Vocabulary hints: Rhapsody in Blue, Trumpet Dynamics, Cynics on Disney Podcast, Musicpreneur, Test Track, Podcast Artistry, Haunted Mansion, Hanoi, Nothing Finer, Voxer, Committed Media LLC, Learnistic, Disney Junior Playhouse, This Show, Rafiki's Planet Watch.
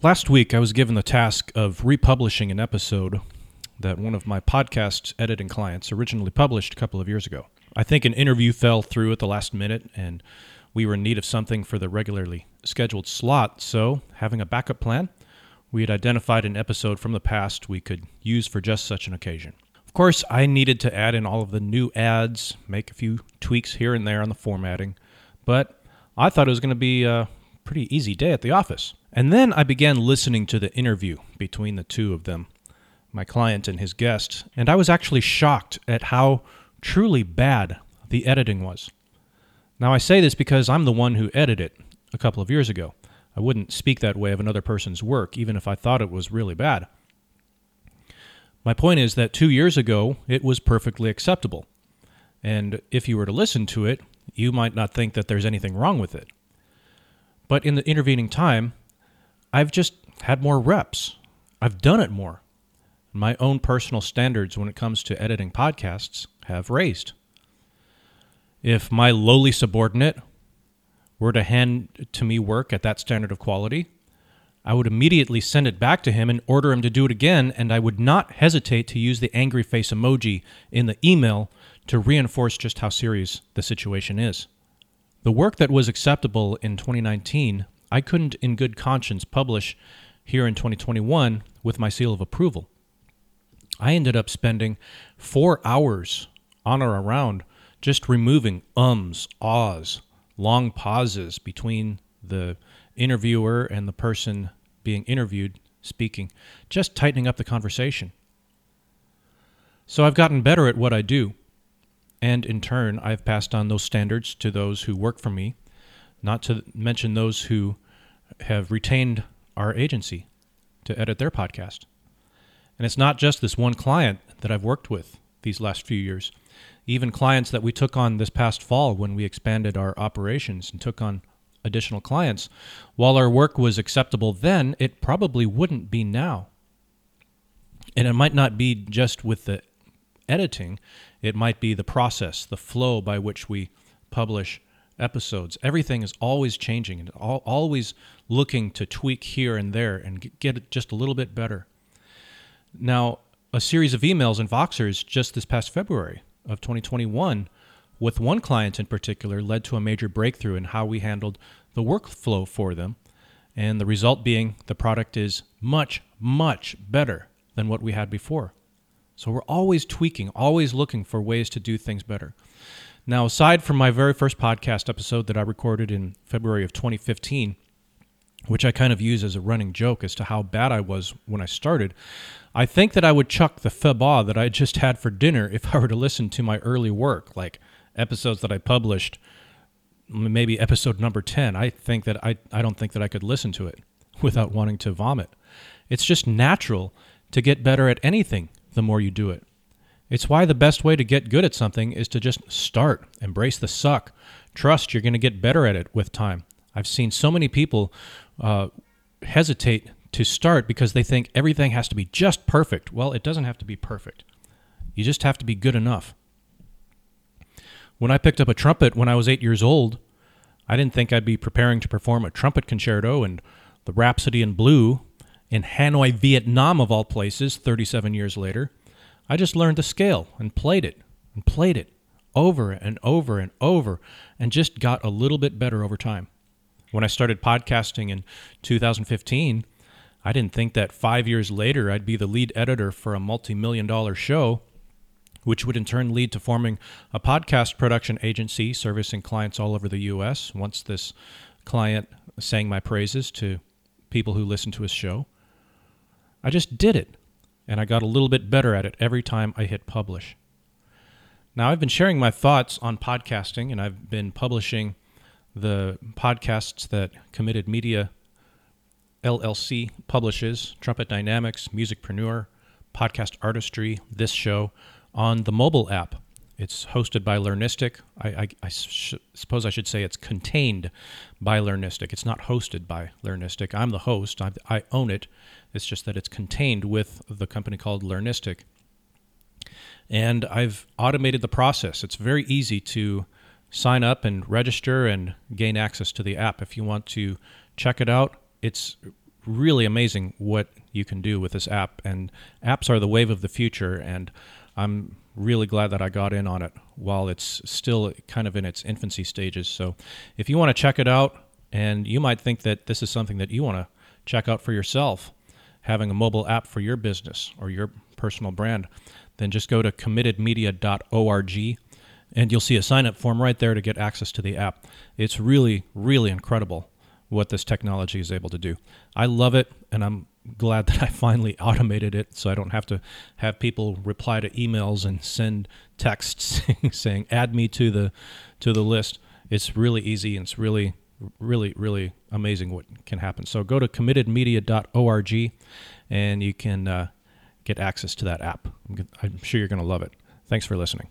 Last week, I was given the task of republishing an episode that one of my podcast editing clients originally published a couple of years ago. I think an interview fell through at the last minute, and we were in need of something for the regularly scheduled slot, so having a backup plan, we had identified an episode from the past we could use for just such an occasion. Of course, I needed to add in all of the new ads, make a few tweaks here and there on the formatting, but I thought it was going to be a pretty easy day at the office. And then I began listening to the interview between the two of them, my client and his guest, and I was actually shocked at how truly bad the editing was. Now, I say this because I'm the one who edited it a couple of years ago. I wouldn't speak that way of another person's work, even if I thought it was really bad. My point is that 2 years ago, it was perfectly acceptable. And if you were to listen to it, you might not think that there's anything wrong with it. But in the intervening time, I've just had more reps. I've done it more. My own personal standards when it comes to editing podcasts have raised. If my lowly subordinate were to hand to me work at that standard of quality, I would immediately send it back to him and order him to do it again, and I would not hesitate to use the angry face emoji in the email to reinforce just how serious the situation is. The work that was acceptable in 2019 I couldn't in good conscience publish here in 2021 with my seal of approval. I ended up spending 4 hours on or around just removing ums, ahs, long pauses between the interviewer and the person being interviewed speaking, just tightening up the conversation. So I've gotten better at what I do, and in turn, I've passed on those standards to those who work for me, not to mention those who have retained our agency to edit their podcast. And it's not just this one client that I've worked with these last few years. Even clients that we took on this past fall when we expanded our operations and took on additional clients, while our work was acceptable then, it probably wouldn't be now. And it might not be just with the editing. It might be the process, the flow by which we publish episodes. Everything is always changing and always looking to tweak here and there and get it just a little bit better. Now, a series of emails and Voxers just this past February of 2021 with one client in particular led to a major breakthrough in how we handled the workflow for them, and the result being the product is much, much better than what we had before. So we're always tweaking, always looking for ways to do things better. Now, aside from my very first podcast episode that I recorded in February of 2015, which I kind of use as a running joke as to how bad I was when I started, I think that I would chuck the faux pas that I just had for dinner if I were to listen to my early work, like episodes that I published, maybe episode number 10. I don't think that I could listen to it without wanting to vomit. It's just natural to get better at anything the more you do it. It's why the best way to get good at something is to just start, embrace the suck, trust you're going to get better at it with time. I've seen so many people hesitate to start because they think everything has to be just perfect. Well, it doesn't have to be perfect. You just have to be good enough. When I picked up a trumpet when I was 8 years old, I didn't think I'd be preparing to perform a trumpet concerto and the Rhapsody in Blue in Hanoi, Vietnam, of all places, 37 years later. I just learned the scale and played it over and over and over and just got a little bit better over time. When I started podcasting in 2015, I didn't think that 5 years later I'd be the lead editor for a multi-million-dollar show, which would in turn lead to forming a podcast production agency servicing clients all over the U.S. once this client sang my praises to people who listened to his show. I just did it, and I got a little bit better at it every time I hit publish. Now, I've been sharing my thoughts on podcasting, and I've been publishing the podcasts that Committed Media LLC publishes, Trumpet Dynamics, Musicpreneur, Podcast Artistry, This Show, on the mobile app. It's hosted by Learnistic. I suppose I should say it's contained by Learnistic. It's not hosted by Learnistic. I'm the host. I own it. It's just that it's contained with the company called Learnistic. And I've automated the process. It's very easy to sign up and register and gain access to the app. If you want to check it out, it's really amazing what you can do with this app, and apps are the wave of the future, and I'm really glad that I got in on it while it's still kind of in its infancy stages. So if you want to check it out, and you might think that this is something that you want to check out for yourself, having a mobile app for your business or your personal brand, then just go to committedmedia.org and you'll see a sign-up form right there to get access to the app. It's really, really incredible what this technology is able to do. I love it, and I'm glad that I finally automated it so I don't have to have people reply to emails and send texts saying, add me to the list. It's really easy, and it's really, really, really amazing what can happen. So go to committedmedia.org and you can get access to that app. I'm sure you're going to love it. Thanks for listening.